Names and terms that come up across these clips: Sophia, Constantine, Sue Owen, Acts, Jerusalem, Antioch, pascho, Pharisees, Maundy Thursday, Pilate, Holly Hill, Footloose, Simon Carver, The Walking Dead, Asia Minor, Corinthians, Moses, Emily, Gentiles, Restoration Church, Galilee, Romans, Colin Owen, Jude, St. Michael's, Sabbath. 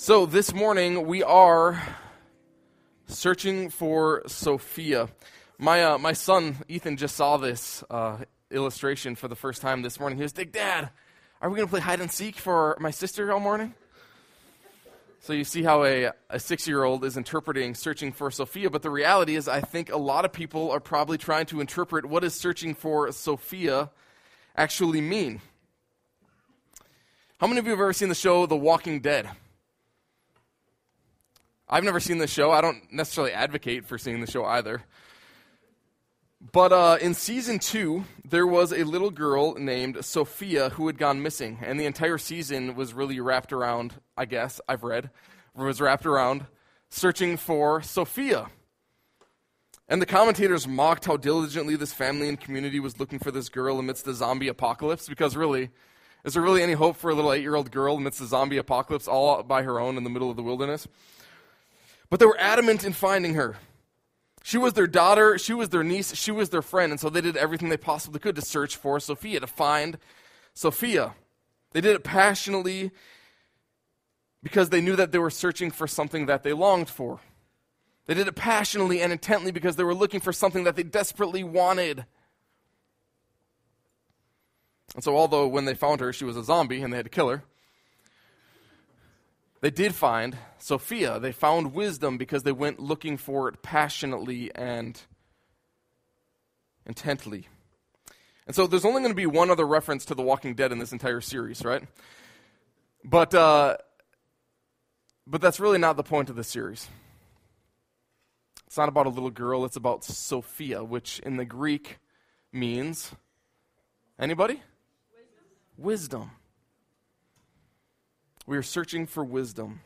So this morning we are searching for Sophia. My son Ethan just saw this illustration for the first time this morning. He was like, "Dad, are we going to play hide and seek for my sister all morning?" So you see how a 6-year-old is interpreting searching for Sophia, but the reality is I think a lot of people are probably trying to interpret what does searching for Sophia actually mean. How many of you have ever seen the show The Walking Dead? I've never seen this show. I don't necessarily advocate for seeing the show either. But in season 2, there was a little girl named Sophia who had gone missing, and the entire season was really wrapped around, I guess, I've read, was wrapped around searching for Sophia. And the commentators mocked how diligently this family and community was looking for this girl amidst the zombie apocalypse, because really, is there really any hope for a little 8-year-old girl amidst the zombie apocalypse all by her own in the middle of the wilderness? But they were adamant in finding her. She was their daughter, she was their niece, she was their friend, and so they did everything they possibly could to search for Sophia, to find Sophia. They did it passionately because they knew that they were searching for something that they longed for. They did it passionately and intently because they were looking for something that they desperately wanted. And so although when they found her, she was a zombie and they had to kill her, they did find Sophia. They found wisdom because they went looking for it passionately and intently. And so there's only going to be one other reference to The Walking Dead in this entire series, right? But that's really not the point of the series. It's not about a little girl. It's about Sophia, which in the Greek means, anybody? Wisdom. We are searching for wisdom.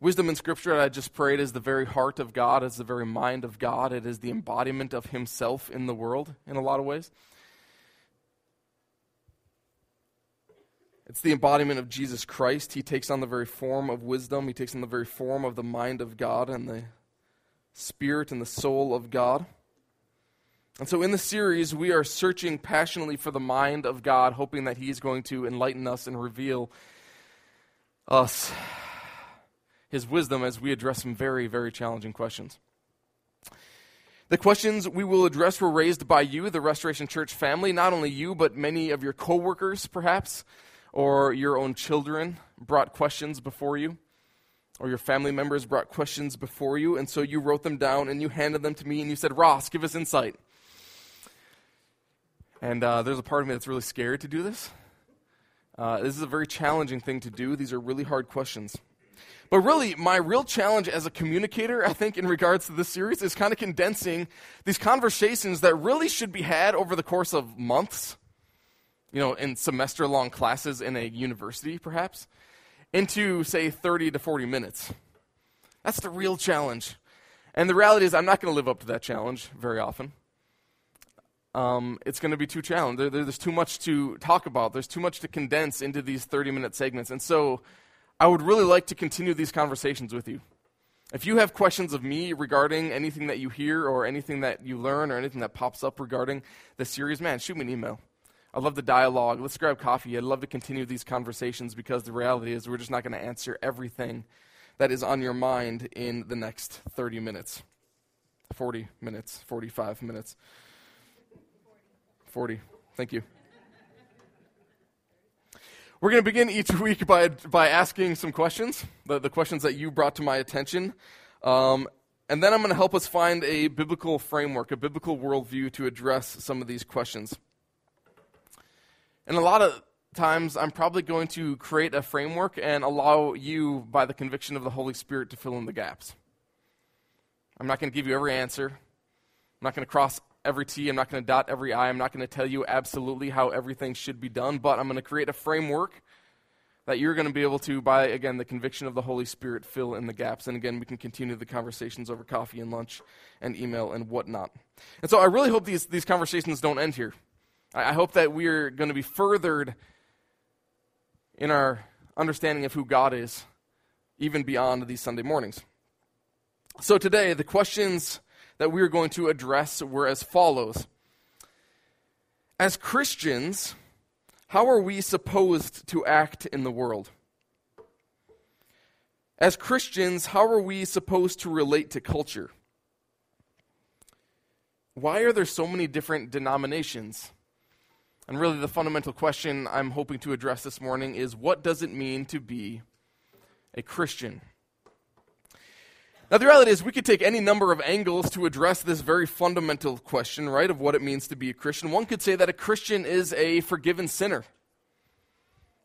Wisdom in Scripture, I just prayed, is the very heart of God, is the very mind of God. It is the embodiment of Himself in the world in a lot of ways. It's the embodiment of Jesus Christ. He takes on the very form of wisdom. He takes on the very form of the mind of God and the spirit and the soul of God. And so in the series, we are searching passionately for the mind of God, hoping that He is going to enlighten us and reveal us His wisdom as we address some very, very challenging questions. The questions we will address were raised by you, the Restoration Church family, not only you, but many of your coworkers, perhaps, or your own children brought questions before you, or your family members brought questions before you, and so you wrote them down and you handed them to me and you said, "Ross, give us insight." And there's a part of me that's really scared to do this. This is a very challenging thing to do. These are really hard questions. But really, my real challenge as a communicator, I think, in regards to this series, is kind of condensing these conversations that really should be had over the course of months, you know, in semester-long classes in a university, perhaps, into, say, 30 to 40 minutes. That's the real challenge. And the reality is I'm not going to live up to that challenge very often. It's going to be too challenging. There's too much to talk about. There's too much to condense into these 30-minute segments. And so I would really like to continue these conversations with you. If you have questions of me regarding anything that you hear or anything that you learn or anything that pops up regarding the series, man, shoot me an email. I love the dialogue. Let's grab coffee. I'd love to continue these conversations because the reality is we're just not going to answer everything that is on your mind in the next 30 minutes, 40 minutes, 45 minutes. 40. Thank you. We're going to begin each week by asking some questions, the questions that you brought to my attention. And then I'm going to help us find a biblical framework, a biblical worldview to address some of these questions. And a lot of times I'm probably going to create a framework and allow you, by the conviction of the Holy Spirit, to fill in the gaps. I'm not going to give you every answer. I'm not going to cross every T, I'm not going to dot every I, I'm not going to tell you absolutely how everything should be done, but I'm going to create a framework that you're going to be able to, by, again, the conviction of the Holy Spirit, fill in the gaps. And again, we can continue the conversations over coffee and lunch and email and whatnot. And so I really hope these conversations don't end here. I hope that we're going to be furthered in our understanding of who God is, even beyond these Sunday mornings. So today, the questions that we are going to address were as follows. As Christians, how are we supposed to act in the world? As Christians, how are we supposed to relate to culture? Why are there so many different denominations? And really the fundamental question I'm hoping to address this morning is, what does it mean to be a Christian? Now the reality is we could take any number of angles to address this very fundamental question, right, of what it means to be a Christian. One could say that a Christian is a forgiven sinner.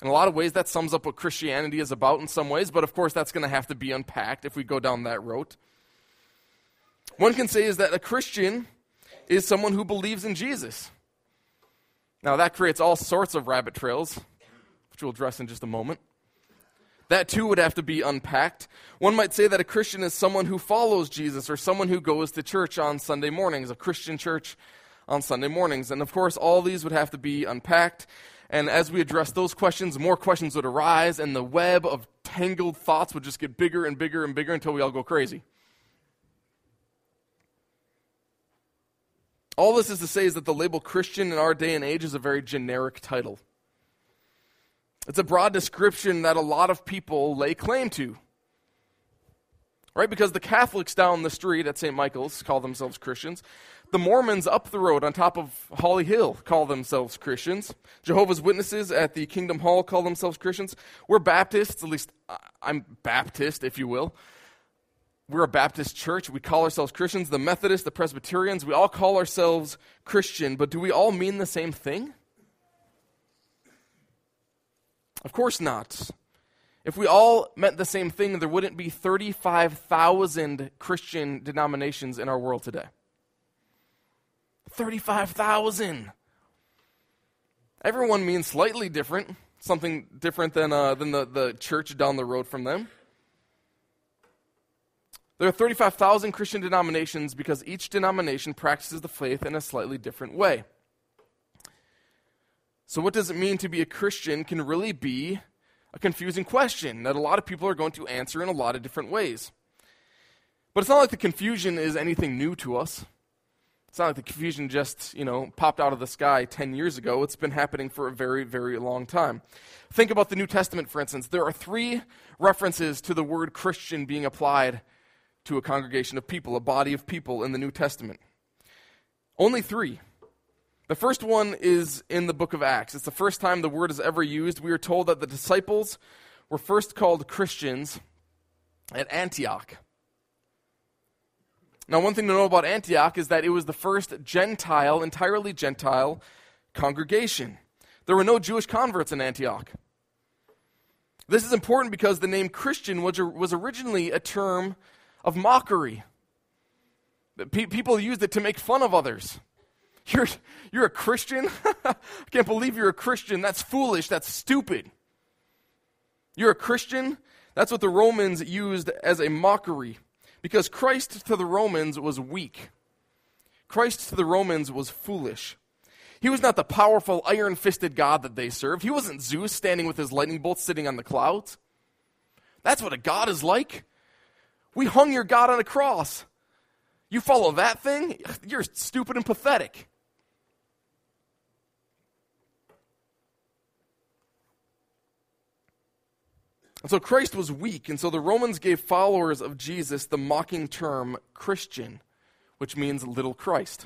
In a lot of ways that sums up what Christianity is about in some ways, but of course that's going to have to be unpacked if we go down that road. One can say is that a Christian is someone who believes in Jesus. Now that creates all sorts of rabbit trails, which we'll address in just a moment. That too would have to be unpacked. One might say that a Christian is someone who follows Jesus or someone who goes to church on Sunday mornings, a Christian church on Sunday mornings. And of course all these would have to be unpacked. And as we address those questions, more questions would arise and the web of tangled thoughts would just get bigger and bigger and bigger until we all go crazy. All this is to say is that the label Christian in our day and age is a very generic title. It's a broad description that a lot of people lay claim to. Right? Because the Catholics down the street at St. Michael's call themselves Christians. The Mormons up the road on top of Holly Hill call themselves Christians. Jehovah's Witnesses at the Kingdom Hall call themselves Christians. We're Baptists, at least I'm Baptist, if you will. We're a Baptist church. We call ourselves Christians. The Methodists, the Presbyterians, we all call ourselves Christian. But do we all mean the same thing? Of course not. If we all meant the same thing, there wouldn't be 35,000 Christian denominations in our world today. 35,000! Everyone means slightly different, something different than the church down the road from them. There are 35,000 Christian denominations because each denomination practices the faith in a slightly different way. So what does it mean to be a Christian can really be a confusing question that a lot of people are going to answer in a lot of different ways. But it's not like the confusion is anything new to us. It's not like the confusion just, popped out of the sky 10 years ago. It's been happening for a very, very long time. Think about the New Testament, for instance. There are 3 references to the word Christian being applied to a congregation of people, a body of people in the New Testament. Only 3. The first one is in the book of Acts. It's the first time the word is ever used. We are told that the disciples were first called Christians at Antioch. Now, one thing to know about Antioch is that it was the first entirely Gentile congregation. There were no Jewish converts in Antioch. This is important because the name Christian was originally a term of mockery. People used it to make fun of others. You're a Christian? I can't believe you're a Christian. That's foolish. That's stupid. You're a Christian? That's what the Romans used as a mockery. Because Christ to the Romans was weak. Christ to the Romans was foolish. He was not the powerful, iron-fisted God that they served. He wasn't Zeus standing with his lightning bolts sitting on the clouds. That's what a God is like. We hung your God on a cross. You follow that thing? You're stupid and pathetic. And so Christ was weak, and so the Romans gave followers of Jesus the mocking term Christian, which means little Christ.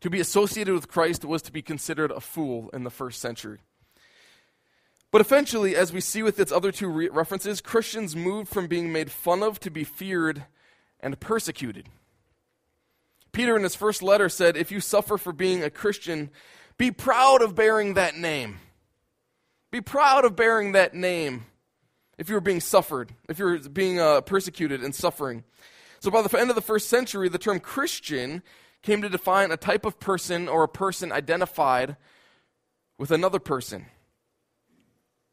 To be associated with Christ was to be considered a fool in the first century. But eventually, as we see with its other 2 references, Christians moved from being made fun of to be feared and persecuted. Peter in his first letter said, if you suffer for being a Christian, be proud of bearing that name. Be proud of bearing that name if you were being suffered, if you were being persecuted and suffering. So by the end of the first century, the term Christian came to define a type of person or a person identified with another person,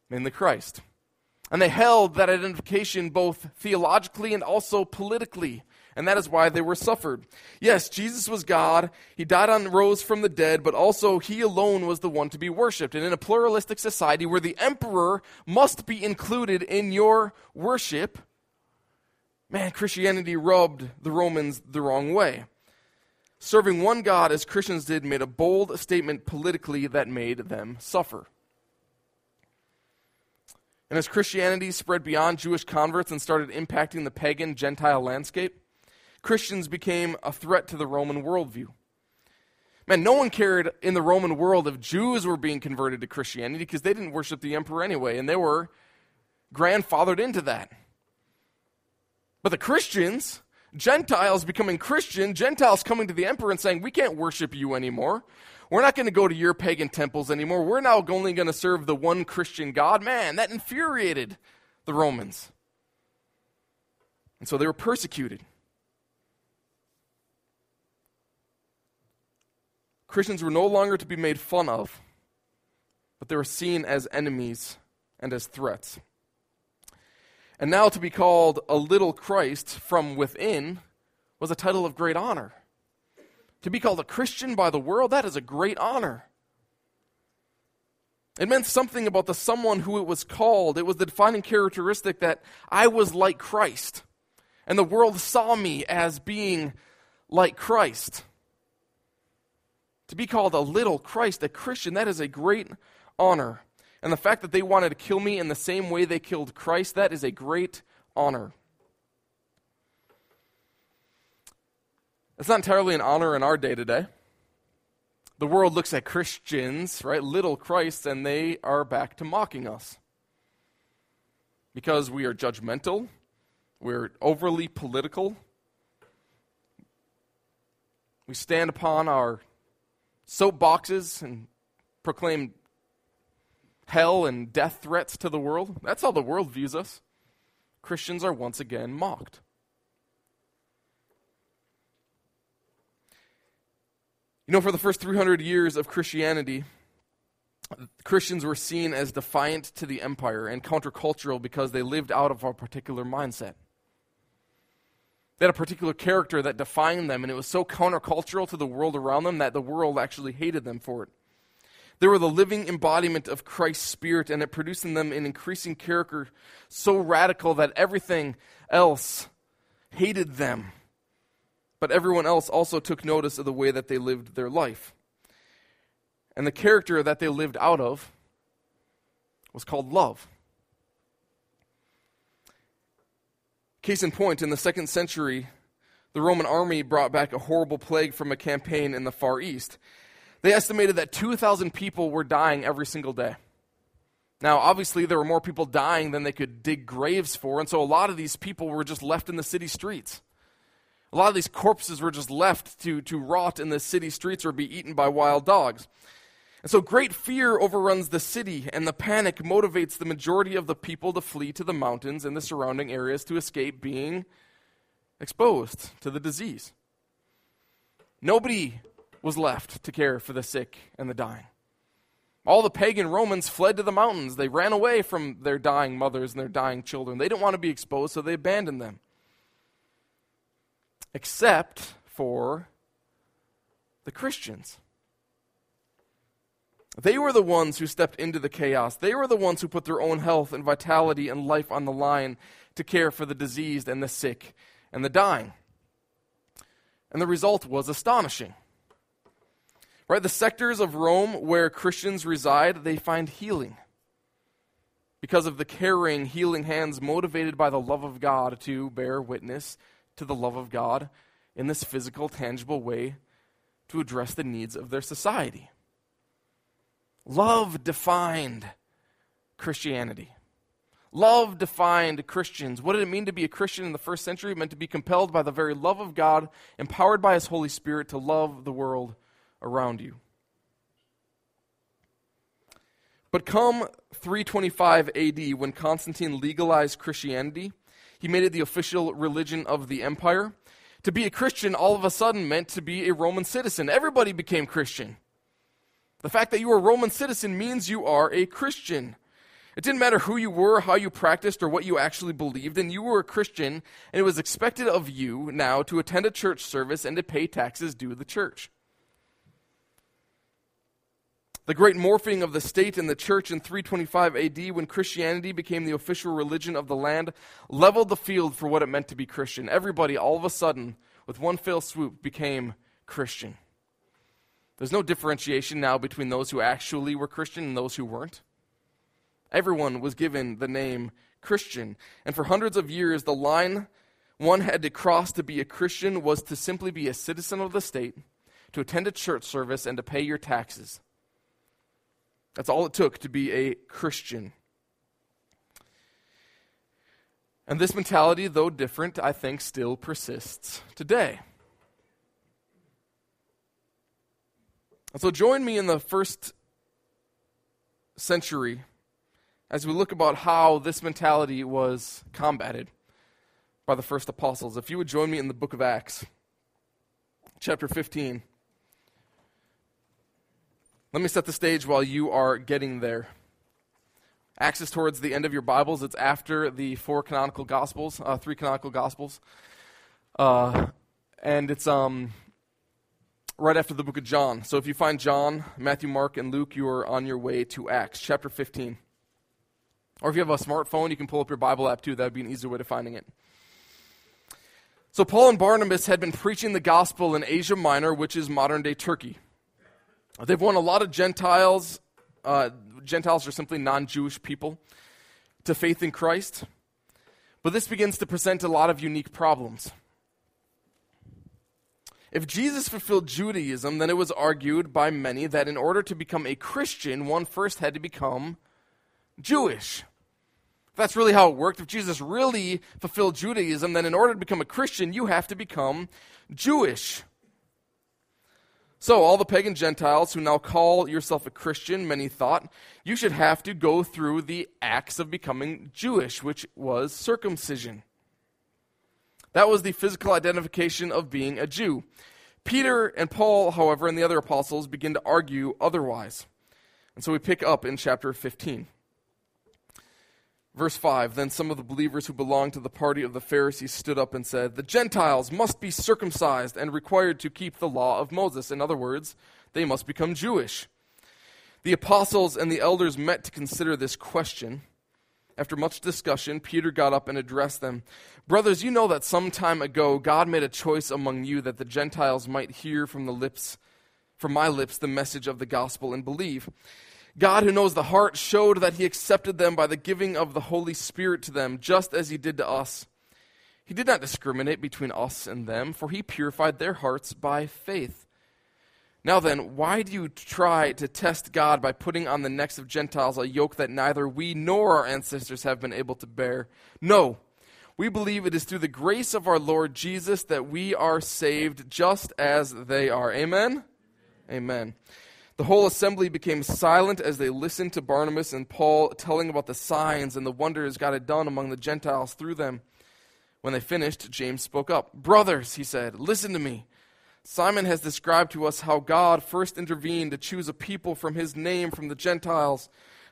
mainly Christ. And they held that identification both theologically and also politically, and that is why they were suffered. Yes, Jesus was God. He died and rose from the dead, but also he alone was the one to be worshipped. And in a pluralistic society where the emperor must be included in your worship, man, Christianity rubbed the Romans the wrong way. Serving one God as Christians did made a bold statement politically that made them suffer. And as Christianity spread beyond Jewish converts and started impacting the pagan Gentile landscape, Christians became a threat to the Roman worldview. Man, no one cared in the Roman world if Jews were being converted to Christianity because they didn't worship the emperor anyway, and they were grandfathered into that. But the Christians, Gentiles becoming Christian, Gentiles coming to the emperor and saying, we can't worship you anymore. We're not going to go to your pagan temples anymore. We're now only going to serve the one Christian God. Man, that infuriated the Romans. And so they were persecuted. Christians were no longer to be made fun of, but they were seen as enemies and as threats. And now to be called a little Christ from within was a title of great honor. To be called a Christian by the world, that is a great honor. It meant something about the someone who it was called. It was the defining characteristic that I was like Christ, and the world saw me as being like Christ. To be called a little Christ, a Christian, that is a great honor. And the fact that they wanted to kill me in the same way they killed Christ, that is a great honor. It's not entirely an honor in our day today. The world looks at Christians, right, little Christs, and they are back to mocking us. Because we are judgmental, we're overly political, we stand upon our soapboxes and proclaim hell and death threats to the world. That's how the world views us. Christians are once again mocked. You know, for the first 300 years of Christianity, Christians were seen as defiant to the empire and countercultural because they lived out of a particular mindset. They had a particular character that defined them, and it was so countercultural to the world around them that the world actually hated them for it. They were the living embodiment of Christ's spirit, and it produced in them an increasing character so radical that everything else hated them. But everyone else also took notice of the way that they lived their life. And the character that they lived out of was called love. Case in point, in the 2nd century, the Roman army brought back a horrible plague from a campaign in the Far East. They estimated that 2,000 people were dying every single day. Now, obviously, there were more people dying than they could dig graves for, and so a lot of these people were just left in the city streets. A lot of these corpses were just left to rot in the city streets or be eaten by wild dogs. And so great fear overruns the city, and the panic motivates the majority of the people to flee to the mountains and the surrounding areas to escape being exposed to the disease. Nobody was left to care for the sick and the dying. All the pagan Romans fled to the mountains. They ran away from their dying mothers and their dying children. They didn't want to be exposed, so they abandoned them. Except for the Christians. They were the ones who stepped into the chaos. They were the ones who put their own health and vitality and life on the line to care for the diseased and the sick and the dying. And the result was astonishing. Right, the sectors of Rome where Christians reside, they find healing because of the caring, healing hands motivated by the love of God to bear witness to the love of God in this physical, tangible way to address the needs of their society. Love defined Christianity. Love defined Christians. What did it mean to be a Christian in the 1st century? It meant to be compelled by the very love of God, empowered by His Holy Spirit to love the world around you. But come 325 AD, when Constantine legalized Christianity, he made it the official religion of the empire. To be a Christian all of a sudden meant to be a Roman citizen. Everybody became Christian. The fact that you were a Roman citizen means you are a Christian. It didn't matter who you were, how you practiced, or what you actually believed in. You were a Christian, and it was expected of you now to attend a church service and to pay taxes due to the church. The great morphing of the state and the church in 325 AD, when Christianity became the official religion of the land, leveled the field for what it meant to be Christian. Everybody, all of a sudden, with one fell swoop, became Christian. There's no differentiation now between those who actually were Christian and those who weren't. Everyone was given the name Christian. And for hundreds of years, the line one had to cross to be a Christian was to simply be a citizen of the state, to attend a church service, and to pay your taxes. That's all it took to be a Christian. And this mentality, though different, I think still persists today. And so join me in the first century as we look about how this mentality was combated by the first apostles. If you would join me in the book of Acts, chapter 15. Let me set the stage while you are getting there. Acts is towards the end of your Bibles. It's after the three canonical Gospels. And it's right after the book of John. So if you find John, Matthew, Mark, and Luke, you are on your way to Acts, chapter 15. Or if you have a smartphone, you can pull up your Bible app too. That would be an easier way to finding it. So Paul and Barnabas had been preaching the gospel in Asia Minor, which is modern-day Turkey. They've won a lot of Gentiles. Gentiles are simply non-Jewish people, to faith in Christ. But this begins to present a lot of unique problems. If Jesus fulfilled Judaism, then it was argued by many that in order to become a Christian, one first had to become Jewish. That's really how it worked. If Jesus really fulfilled Judaism, then in order to become a Christian, you have to become Jewish. So all the pagan Gentiles who now call yourself a Christian, many thought, you should have to go through the acts of becoming Jewish, which was circumcision. That was the physical identification of being a Jew. Peter and Paul, however, and the other apostles begin to argue otherwise. And so we pick up in chapter 15. Verse 5, then some of the believers who belonged to the party of the Pharisees stood up and said, the Gentiles must be circumcised and required to keep the law of Moses. In other words, they must become Jewish. The apostles and the elders met to consider this question. After much discussion, Peter got up and addressed them. Brothers, you know that some time ago God made a choice among you that the Gentiles might hear from my lips the message of the gospel and believe. God, who knows the heart, showed that he accepted them by the giving of the Holy Spirit to them, just as he did to us. He did not discriminate between us and them, for he purified their hearts by faith. Now then, why do you try to test God by putting on the necks of Gentiles a yoke that neither we nor our ancestors have been able to bear? No, we believe it is through the grace of our Lord Jesus that we are saved just as they are. Amen? Amen. The whole assembly became silent as they listened to Barnabas and Paul telling about the signs and the wonders God had done among the Gentiles through them. When they finished, James spoke up. Brothers, he said, listen to me. Simon has described to us how God first intervened to choose a people from his name from the Gentiles.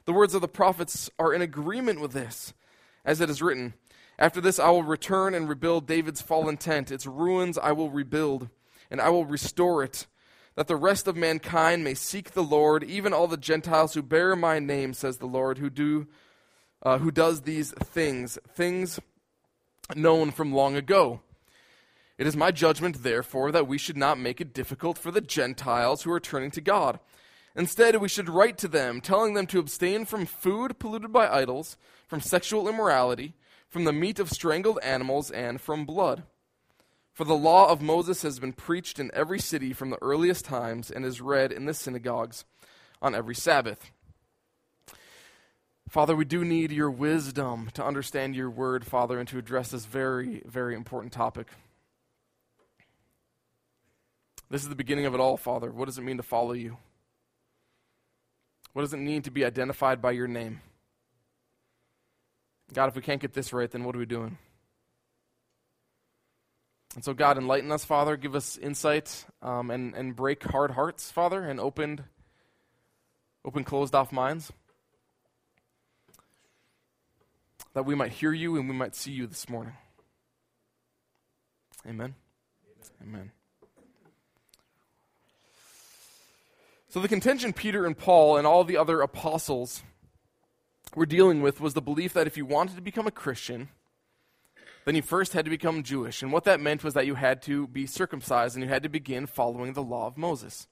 The words of the prophets are in agreement with this, as it is written, after this I will return and rebuild David's fallen tent. Its ruins I will rebuild, and I will restore it, that the rest of mankind may seek the Lord, even all the Gentiles who bear my name, says the Lord, who does these things known from long ago. It is my judgment, therefore, that we should not make it difficult for the Gentiles who are turning to God. Instead, we should write to them, telling them to abstain from food polluted by idols, from sexual immorality, from the meat of strangled animals, and from blood. For the law of Moses has been preached in every city from the earliest times and is read in the synagogues on every Sabbath. Father, we do need your wisdom to understand your word, Father, and to address this very, very important topic. This is the beginning of it all, Father. What does it mean to follow you? What does it mean to be identified by your name? God, if we can't get this right, then what are we doing? And so, God, enlighten us, Father. Give us insight and break hard hearts, Father, and open closed-off minds, that we might hear you and we might see you this morning. Amen? Amen. So the contention Peter and Paul and all the other apostles were dealing with was the belief that if you wanted to become a Christian, then you first had to become Jewish. And what that meant was that you had to be circumcised and you had to begin following the law of Moses.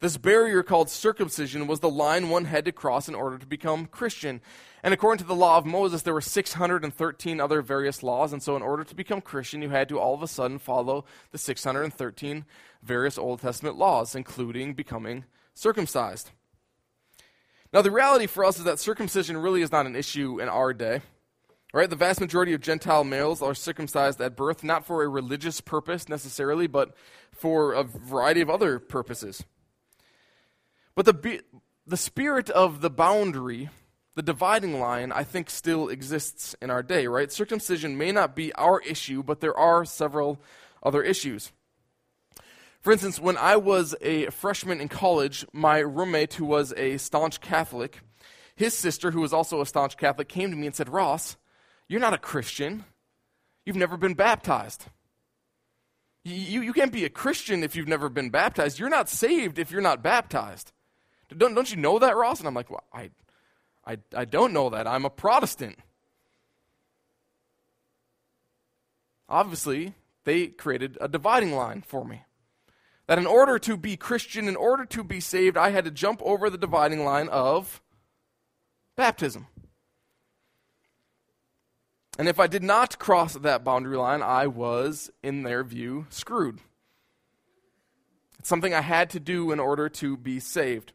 This barrier called circumcision was the line one had to cross in order to become Christian. And according to the law of Moses, there were 613 other various laws. And so in order to become Christian, you had to all of a sudden follow the 613 various Old Testament laws, including becoming circumcised. Now, the reality for us is that circumcision really is not an issue in our day. Right? The vast majority of Gentile males are circumcised at birth, not for a religious purpose necessarily, but for a variety of other purposes. But the spirit of the boundary, the dividing line, I think still exists in our day, right? Circumcision may not be our issue, but there are several other issues. For instance, when I was a freshman in college, my roommate, who was a staunch Catholic, his sister, who was also a staunch Catholic, came to me and said, "Ross, you're not a Christian. You've never been baptized. You can't be a Christian if you've never been baptized. You're not saved if you're not baptized. Don't you know that, Ross?" And I'm like, "Well, I don't know that. I'm a Protestant." Obviously, they created a dividing line for me. That in order to be Christian, in order to be saved, I had to jump over the dividing line of baptism. And if I did not cross that boundary line, I was, in their view, screwed. It's something I had to do in order to be saved.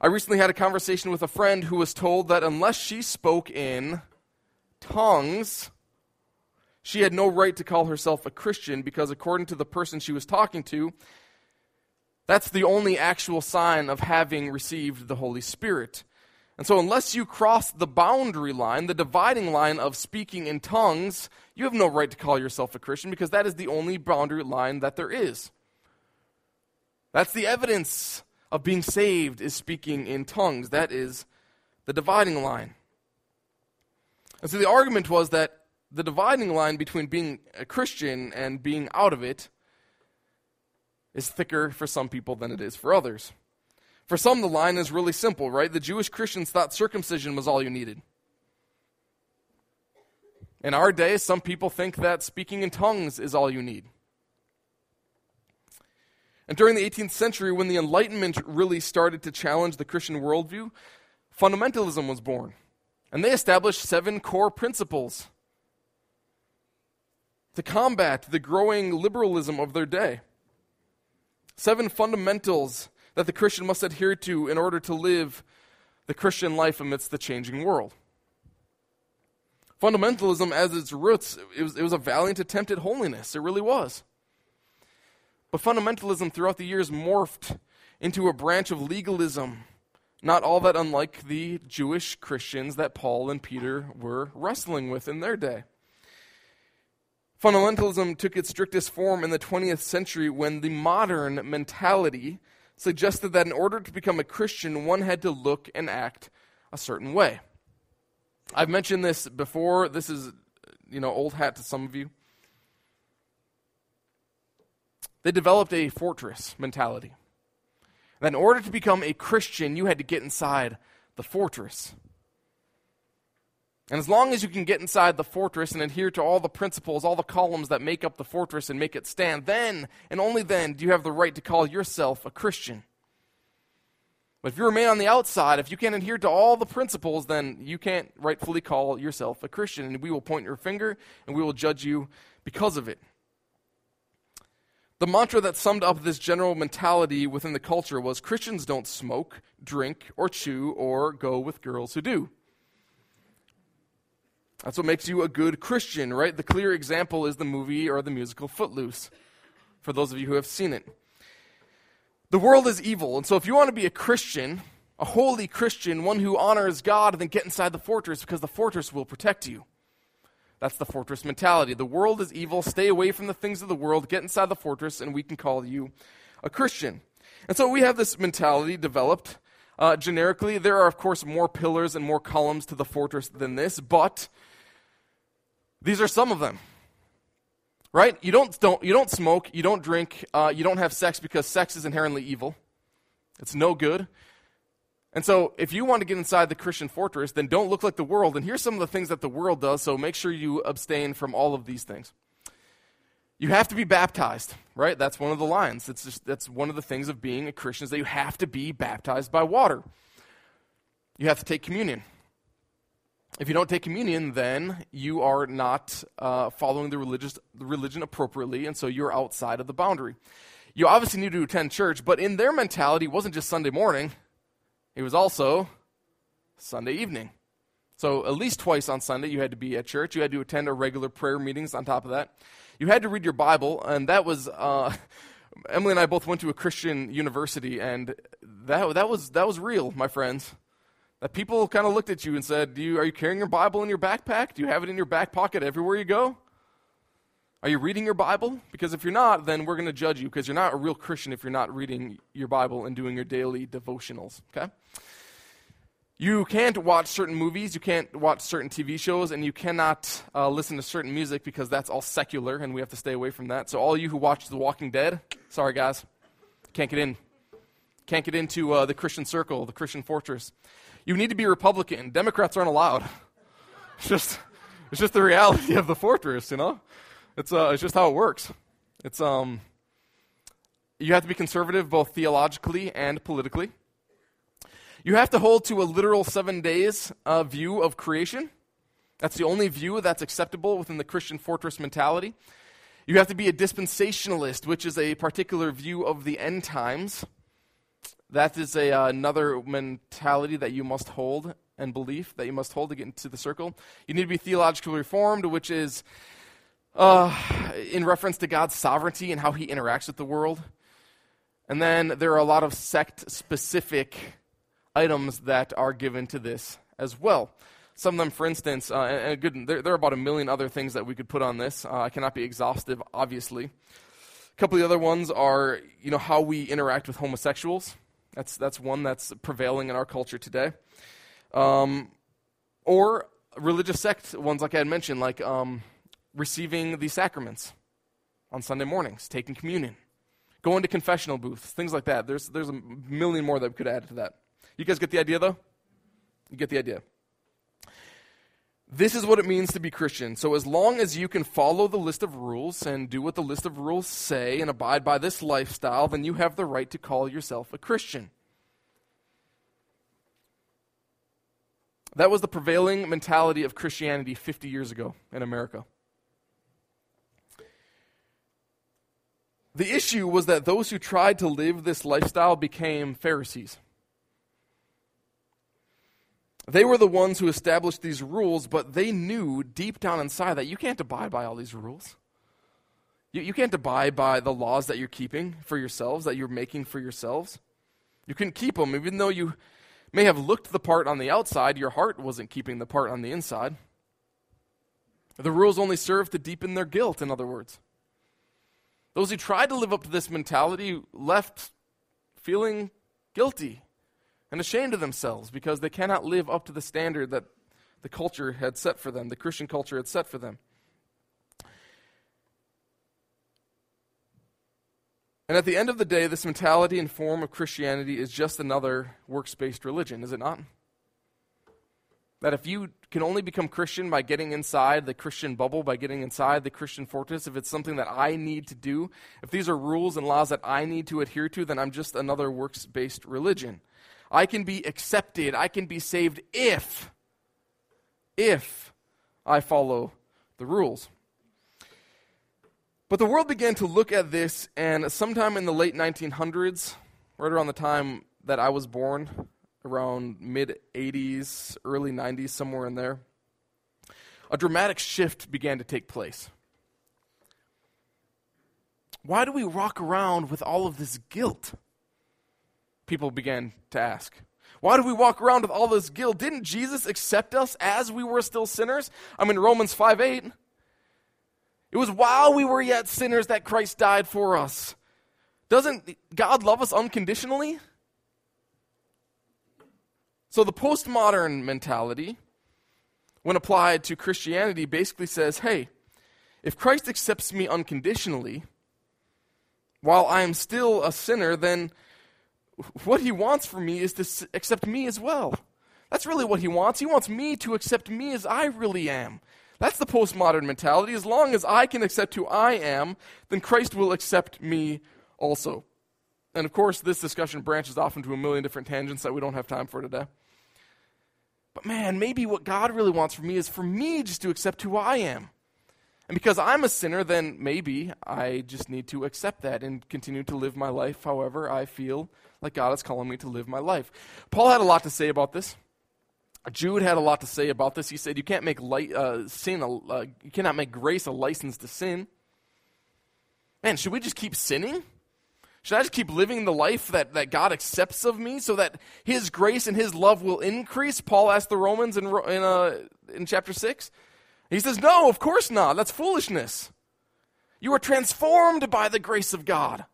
I recently had a conversation with a friend who was told that unless she spoke in tongues, she had no right to call herself a Christian because according to the person she was talking to, that's the only actual sign of having received the Holy Spirit. And so unless you cross the boundary line, the dividing line of speaking in tongues, you have no right to call yourself a Christian because that is the only boundary line that there is. That's the evidence of being saved is speaking in tongues. That is the dividing line. And so the argument was that the dividing line between being a Christian and being out of it is thicker for some people than it is for others. For some, the line is really simple, right? The Jewish Christians thought circumcision was all you needed. In our day, some people think that speaking in tongues is all you need. And during the 18th century, when the Enlightenment really started to challenge the Christian worldview, fundamentalism was born. And they established 7 core principles to combat the growing liberalism of their day. 7 fundamentals that the Christian must adhere to in order to live the Christian life amidst the changing world. Fundamentalism, as its roots, it was a valiant attempt at holiness. It really was. But fundamentalism throughout the years morphed into a branch of legalism, not all that unlike the Jewish Christians that Paul and Peter were wrestling with in their day. Fundamentalism took its strictest form in the 20th century when the modern mentality suggested that in order to become a Christian, one had to look and act a certain way. I've mentioned this before. This is, old hat to some of you. They developed a fortress mentality. That in order to become a Christian, you had to get inside the fortress. And as long as you can get inside the fortress and adhere to all the principles, all the columns that make up the fortress and make it stand, then and only then do you have the right to call yourself a Christian. But if you remain on the outside, if you can't adhere to all the principles, then you can't rightfully call yourself a Christian. And we will point your finger and we will judge you because of it. The mantra that summed up this general mentality within the culture was Christians don't smoke, drink, or chew, or go with girls who do. That's what makes you a good Christian, right? The clear example is the movie or the musical Footloose, for those of you who have seen it. The world is evil, and so if you want to be a Christian, a holy Christian, one who honors God, then get inside the fortress because the fortress will protect you. That's the fortress mentality. The world is evil, stay away from the things of the world, get inside the fortress, and we can call you a Christian. And so we have this mentality developed generically. There are, of course, more pillars and more columns to the fortress than this, but these are some of them, right? You don't smoke, you don't drink, you don't have sex because sex is inherently evil. It's no good. And so if you want to get inside the Christian fortress, then don't look like the world. And here's some of the things that the world does, so make sure you abstain from all of these things. You have to be baptized, right? That's one of the lines. That's one of the things of being a Christian is that you have to be baptized by water. You have to take communion. If you don't take communion, then you are not following the religion appropriately, and so you're outside of the boundary. You obviously need to attend church, but in their mentality, it wasn't just Sunday morning. It was also Sunday evening. So at least twice on Sunday, you had to be at church. You had to attend our regular prayer meetings on top of that. You had to read your Bible, and that was... Emily and I both went to a Christian university, and that was real, my friends. That people kind of looked at you and said, are you carrying your Bible in your backpack? Do you have it in your back pocket everywhere you go? Are you reading your Bible? Because if you're not, then we're going to judge you, because you're not a real Christian if you're not reading your Bible and doing your daily devotionals, okay? You can't watch certain movies, you can't watch certain TV shows, and you cannot listen to certain music, because that's all secular, and we have to stay away from that. So all you who watch The Walking Dead, sorry guys, can't get in. Can't get into the Christian circle, the Christian fortress. You need to be Republican. Democrats aren't allowed. It's just the reality of the fortress, you know? It's just how it works. You have to be conservative both theologically and politically. You have to hold to a literal 7 days view of creation. That's the only view that's acceptable within the Christian fortress mentality. You have to be a dispensationalist, which is a particular view of the end times. That is another mentality that you must hold, and belief that you must hold to get into the circle. You need to be theologically reformed, which is in reference to God's sovereignty and how he interacts with the world. And then there are a lot of sect-specific items that are given to this as well. Some of them, for instance, there are about 1 million other things that we could put on this. I cannot be exhaustive, obviously. A couple of the other ones are, how we interact with homosexuals. That's one that's prevailing in our culture today. Or religious sect ones, like I had mentioned, like receiving the sacraments on Sunday mornings, taking communion, going to confessional booths, things like that. There's 1 million more that we could add to that. You guys get the idea, though? You get the idea. This is what it means to be Christian. So as long as you can follow the list of rules and do what the list of rules say and abide by this lifestyle, then you have the right to call yourself a Christian. That was the prevailing mentality of Christianity 50 years ago in America. The issue was that those who tried to live this lifestyle became Pharisees. They were the ones who established these rules, but they knew deep down inside that you can't abide by all these rules. You can't abide by the laws that you're keeping for yourselves, that you're making for yourselves. You couldn't keep them. Even though you may have looked the part on the outside, your heart wasn't keeping the part on the inside. The rules only served to deepen their guilt, in other words. Those who tried to live up to this mentality left feeling guilty and ashamed of themselves, because they cannot live up to the standard that the culture had set for them, the Christian culture had set for them. And at the end of the day, this mentality and form of Christianity is just another works-based religion, is it not? That if you can only become Christian by getting inside the Christian bubble, by getting inside the Christian fortress, if it's something that I need to do, if these are rules and laws that I need to adhere to, then I'm just another works-based religion. I can be accepted, I can be saved if I follow the rules. But the world began to look at this, and sometime in the late 1900s, right around the time that I was born, around mid-80s, early 90s, somewhere in there, a dramatic shift began to take place. Why do we walk around with all of this guilt? People began to ask. Why do we walk around with all this guilt? Didn't Jesus accept us as we were still sinners? I'm in Romans 5:8. It was while we were yet sinners that Christ died for us. Doesn't God love us unconditionally? So the postmodern mentality, when applied to Christianity, basically says, hey, if Christ accepts me unconditionally, while I am still a sinner, then what he wants from me is to accept me as well. That's really what he wants. He wants me to accept me as I really am. That's the postmodern mentality. As long as I can accept who I am, then Christ will accept me also. And of course, this discussion branches off into a million different tangents that we don't have time for today. But man, maybe what God really wants for me is for me just to accept who I am. And because I'm a sinner, then maybe I just need to accept that and continue to live my life however I feel like God is calling me to live my life. Paul had a lot to say about this. Jude had a lot to say about this. He said, "You can't make you cannot make grace a license to sin." Man, should we just keep sinning? Should I just keep living the life that God accepts of me so that his grace and his love will increase? Paul asked the Romans in chapter 6. He says, no, of course not. That's foolishness. You are transformed by the grace of God.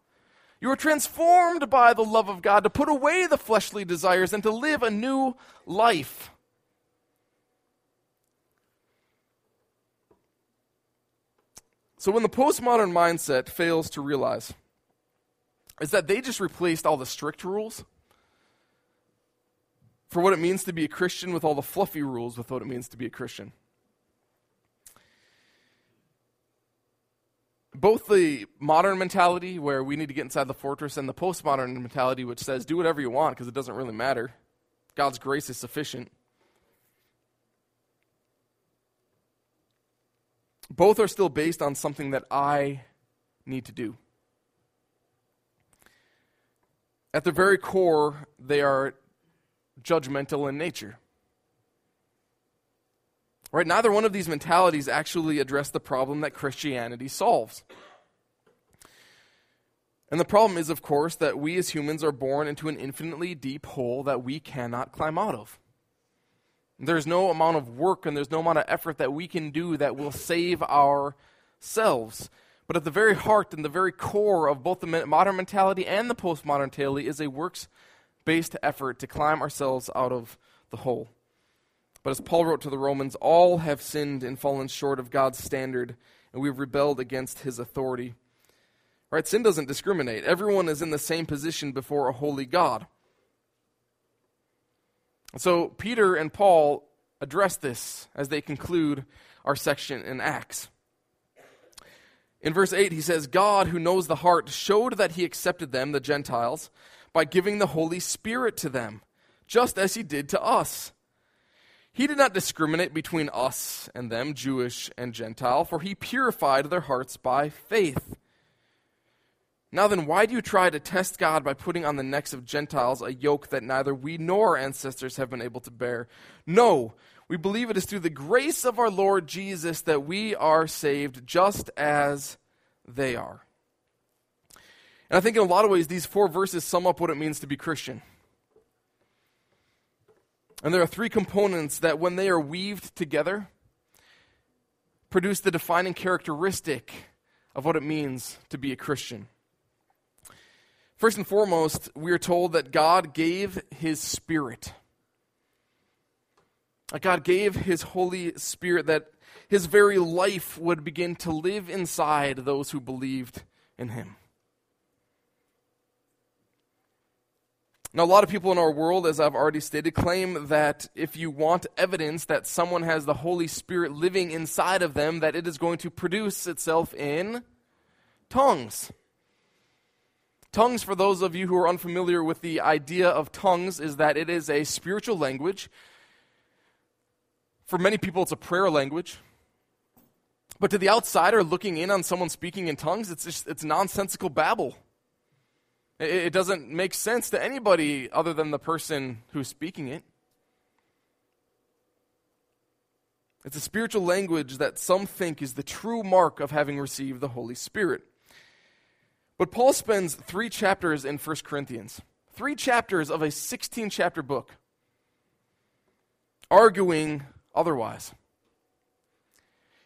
You are transformed by the love of God to put away the fleshly desires and to live a new life. So when the postmodern mindset fails to realize is that they just replaced all the strict rules for what it means to be a Christian with all the fluffy rules with what it means to be a Christian. Both the modern mentality, where we need to get inside the fortress, and the postmodern mentality, which says do whatever you want because it doesn't really matter. God's grace is sufficient. Both are still based on something that I need to do. At their very core, they are judgmental in nature. Right? Neither one of these mentalities actually address the problem that Christianity solves. And the problem is, of course, that we as humans are born into an infinitely deep hole that we cannot climb out of. There's no amount of work and there's no amount of effort that we can do that will save ourselves. But at the very heart and the very core of both the modern mentality and the postmodern mentality is a works-based effort to climb ourselves out of the hole. But as Paul wrote to the Romans, all have sinned and fallen short of God's standard, and we've rebelled against his authority. Right? Sin doesn't discriminate. Everyone is in the same position before a holy God. So Peter and Paul address this as they conclude our section in Acts. In verse 8, he says, God, who knows the heart, showed that he accepted them, the Gentiles, by giving the Holy Spirit to them, just as he did to us. He did not discriminate between us and them, Jewish and Gentile, for he purified their hearts by faith. Now then, why do you try to test God by putting on the necks of Gentiles a yoke that neither we nor our ancestors have been able to bear? No, we believe it is through the grace of our Lord Jesus that we are saved just as they are. And I think in a lot of ways, these four verses sum up what it means to be Christian. And there are three components that, when they are weaved together, produce the defining characteristic of what it means to be a Christian. First and foremost, we are told that God gave his Spirit. God gave his Holy Spirit that his very life would begin to live inside those who believed in him. Now, a lot of people in our world, as I've already stated, claim that if you want evidence that someone has the Holy Spirit living inside of them, that it is going to produce itself in tongues. Tongues, for those of you who are unfamiliar with the idea of tongues, is that it is a spiritual language. For many people, it's a prayer language. But to the outsider looking in on someone speaking in tongues, it's nonsensical babble. It doesn't make sense to anybody other than the person who's speaking it. It's a spiritual language that some think is the true mark of having received the Holy Spirit. But Paul spends 3 chapters in 1 Corinthians, 3 chapters of a 16-chapter book, arguing otherwise.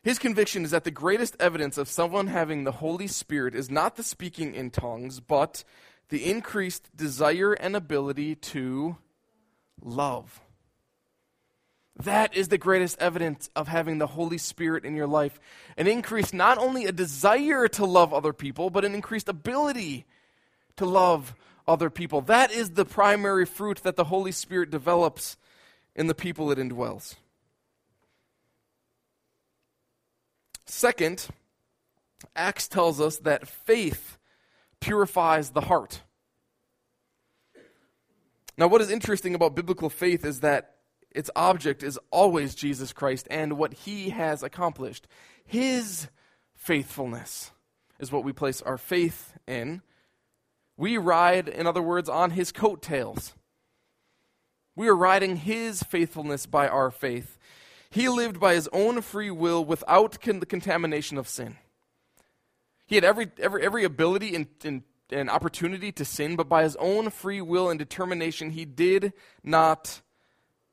His conviction is that the greatest evidence of someone having the Holy Spirit is not the speaking in tongues, but the increased desire and ability to love. That is the greatest evidence of having the Holy Spirit in your life. An increased, not only a desire to love other people, but an increased ability to love other people. That is the primary fruit that the Holy Spirit develops in the people it indwells. Second, Acts tells us that faith purifies the heart. Now, what is interesting about biblical faith is that its object is always Jesus Christ and what he has accomplished. His faithfulness is what we place our faith in. We ride, in other words, on his coattails. We are riding his faithfulness by our faith. He lived by his own free will without the contamination of sin. He had every ability and opportunity to sin, but by his own free will and determination, he did not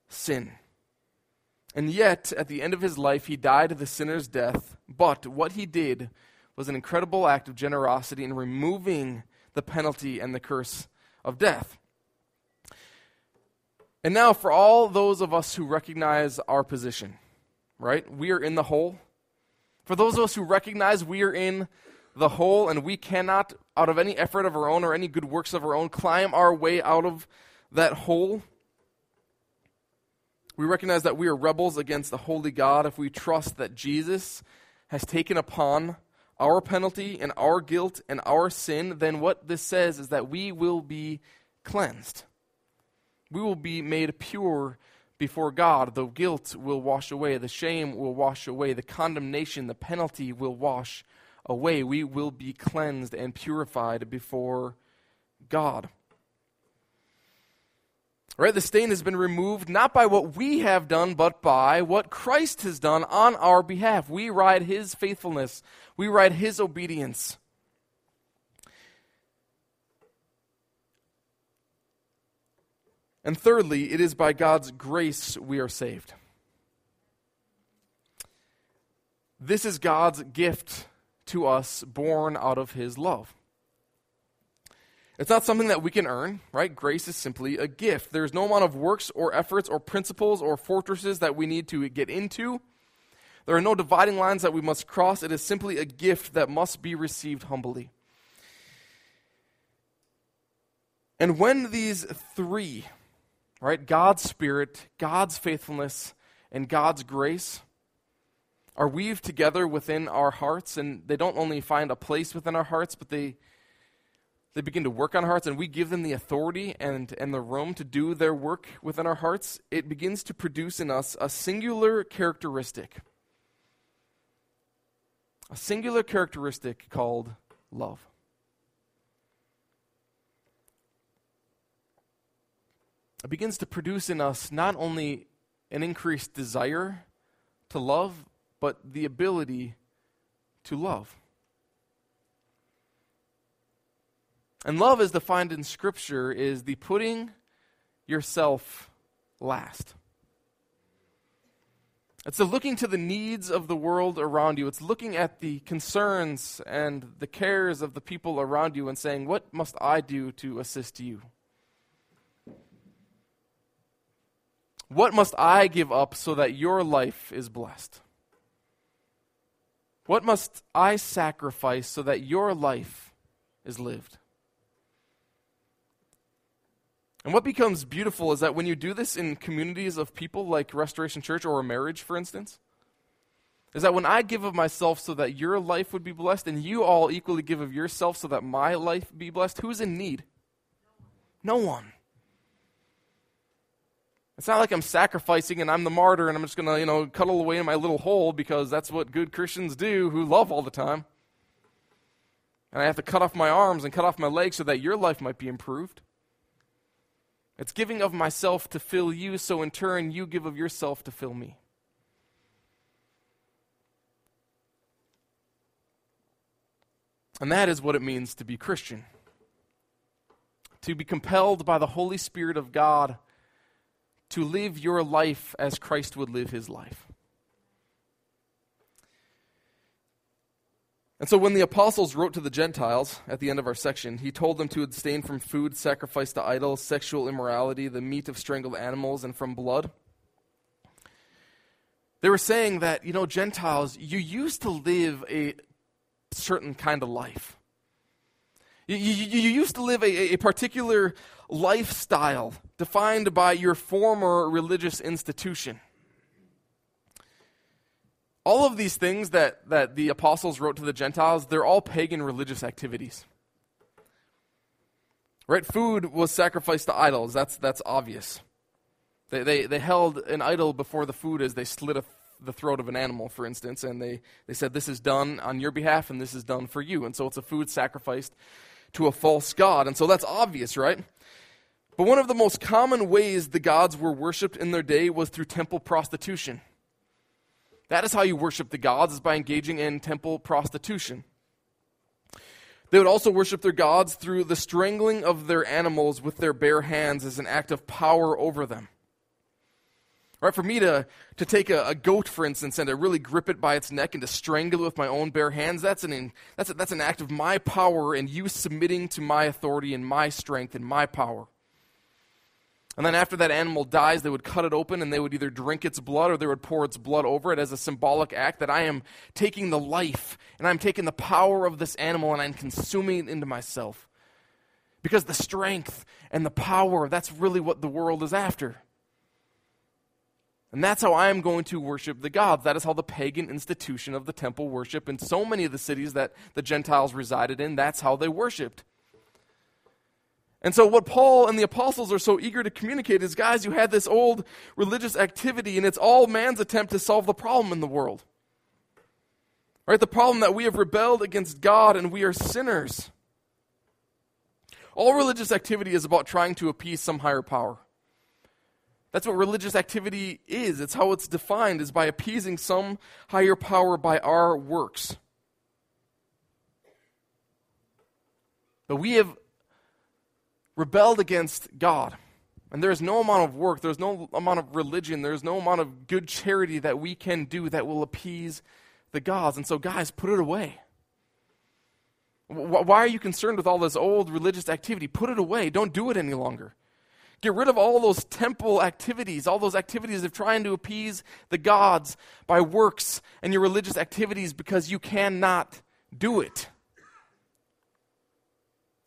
sin. And yet, at the end of his life, he died the sinner's death. But what he did was an incredible act of generosity in removing the penalty and the curse of death. And now for all those of us who recognize our position, right? We are in the hole. For those of us who recognize we are in the hole and we cannot, out of any effort of our own or any good works of our own, climb our way out of that hole, we recognize that we are rebels against the holy God if we trust that Jesus has taken upon our penalty and our guilt and our sin, then what this says is that we will be cleansed. We will be made pure before God. The guilt will wash away. The shame will wash away. The condemnation, the penalty will wash away. We will be cleansed and purified before God. Right? The stain has been removed not by what we have done, but by what Christ has done on our behalf. We ride his faithfulness. We ride his obedience. And thirdly, it is by God's grace we are saved. This is God's gift to us, born out of his love. It's not something that we can earn, right? Grace is simply a gift. There's no amount of works or efforts or principles or fortresses that we need to get into. There are no dividing lines that we must cross. It is simply a gift that must be received humbly. And when these three, right, God's Spirit, God's faithfulness, and God's grace are weaved together within our hearts, and they don't only find a place within our hearts, but they begin to work on hearts, and we give them the authority and the room to do their work within our hearts, it begins to produce in us a singular characteristic. A singular characteristic called love. It begins to produce in us not only an increased desire to love, but the ability to love. And love, as defined in Scripture, is the putting yourself last. It's the looking to the needs of the world around you. It's looking at the concerns and the cares of the people around you and saying, what must I do to assist you? What must I give up so that your life is blessed? What must I sacrifice so that your life is lived? And what becomes beautiful is that when you do this in communities of people like Restoration Church or a marriage, for instance, is that when I give of myself so that your life would be blessed and you all equally give of yourself so that my life be blessed, who's in need? No one. It's not like I'm sacrificing and I'm the martyr and I'm just going to, cuddle away in my little hole because that's what good Christians do who love all the time. And I have to cut off my arms and cut off my legs so that your life might be improved. It's giving of myself to fill you, so in turn you give of yourself to fill me. And that is what it means to be Christian. To be compelled by the Holy Spirit of God to live your life as Christ would live his life. And so when the apostles wrote to the Gentiles, at the end of our section, he told them to abstain from food sacrificed to idols, sexual immorality, the meat of strangled animals, and from blood. They were saying that, Gentiles, you used to live a certain kind of life. You used to live a particular lifestyle defined by your former religious institution. All of these things that the apostles wrote to the Gentiles, they're all pagan religious activities. Right? Food was sacrificed to idols. That's obvious. They held an idol before the food as they slit the throat of an animal, for instance, and they said, this is done on your behalf and this is done for you. And so it's a food sacrificed to a false god. And so that's obvious, right? But one of the most common ways the gods were worshipped in their day was through temple prostitution. That is how you worship the gods, is by engaging in temple prostitution. They would also worship their gods through the strangling of their animals with their bare hands as an act of power over them. Right, for me to take a goat, for instance, and to really grip it by its neck and to strangle it with my own bare hands, that's an act of my power and you submitting to my authority and my strength and my power. And then after that animal dies, they would cut it open and they would either drink its blood or they would pour its blood over it as a symbolic act that I am taking the life and I'm taking the power of this animal and I'm consuming it into myself. Because the strength and the power, that's really what the world is after. And that's how I am going to worship the gods. That is how the pagan institution of the temple worship in so many of the cities that the Gentiles resided in, that's how they worshiped. And so what Paul and the apostles are so eager to communicate is, guys, you had this old religious activity, and it's all man's attempt to solve the problem in the world. Right? The problem that we have rebelled against God and we are sinners. All religious activity is about trying to appease some higher power. That's what religious activity is. It's how it's defined, is by appeasing some higher power by our works. But we have rebelled against God. And there is no amount of work, there's no amount of religion, there's no amount of good charity that we can do that will appease the gods. And so, guys, put it away. Why are you concerned with all this old religious activity? Put it away. Don't do it any longer. Get rid of all those temple activities, all those activities of trying to appease the gods by works and your religious activities, because you cannot do it.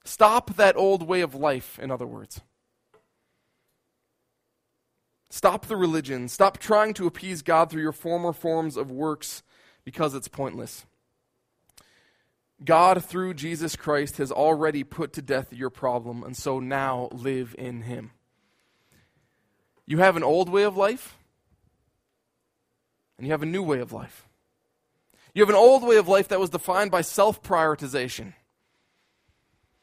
Stop that old way of life, in other words. Stop the religion. Stop trying to appease God through your former forms of works, because it's pointless. God, through Jesus Christ, has already put to death your problem, and so now live in Him. You have an old way of life, and you have a new way of life. You have an old way of life that was defined by self-prioritization.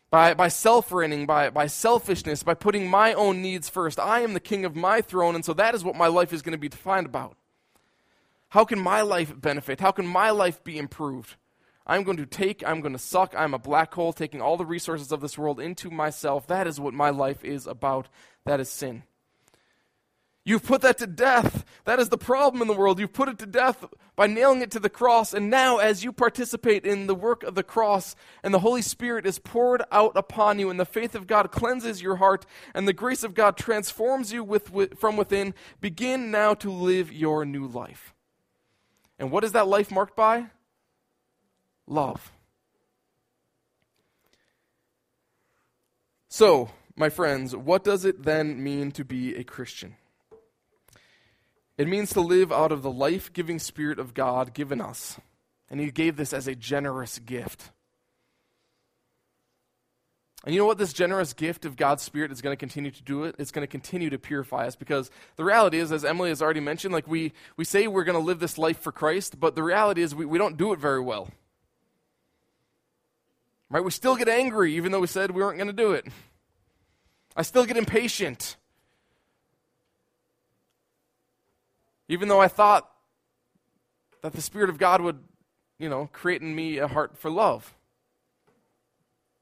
By self-reigning, by selfishness, by putting my own needs first. I am the king of my throne, and so that is what my life is going to be defined about. How can my life benefit? How can my life be improved? I'm going to suck, I'm a black hole, taking all the resources of this world into myself. That is what my life is about. That is sin. You've put that to death. That is the problem in the world. You've put it to death by nailing it to the cross. And now as you participate in the work of the cross and the Holy Spirit is poured out upon you and the faith of God cleanses your heart and the grace of God transforms you from within, begin now to live your new life. And what is that life marked by? Love. So, my friends, what does it then mean to be a Christian? It means to live out of the life-giving Spirit of God given us. And He gave this as a generous gift. And you know what? This generous gift of God's Spirit is going to continue to do it. It's going to continue to purify us, because the reality is, as Emily has already mentioned, like we say we're going to live this life for Christ, but the reality is we don't do it very well. Right? We still get angry even though we said we weren't going to do it. I still get impatient. Even though I thought that the Spirit of God would, create in me a heart for love.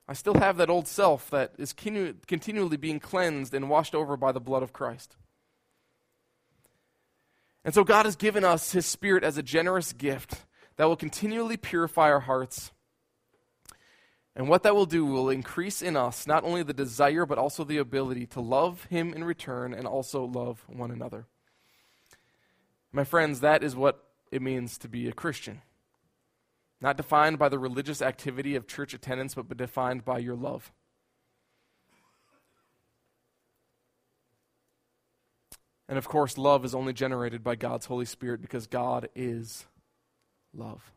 I still have that old self that is continually being cleansed and washed over by the blood of Christ. And so God has given us His Spirit as a generous gift that will continually purify our hearts. And what that will do will increase in us not only the desire but also the ability to love Him in return and also love one another. My friends, that is what it means to be a Christian. Not defined by the religious activity of church attendance, but defined by your love. And of course, love is only generated by God's Holy Spirit, because God is love.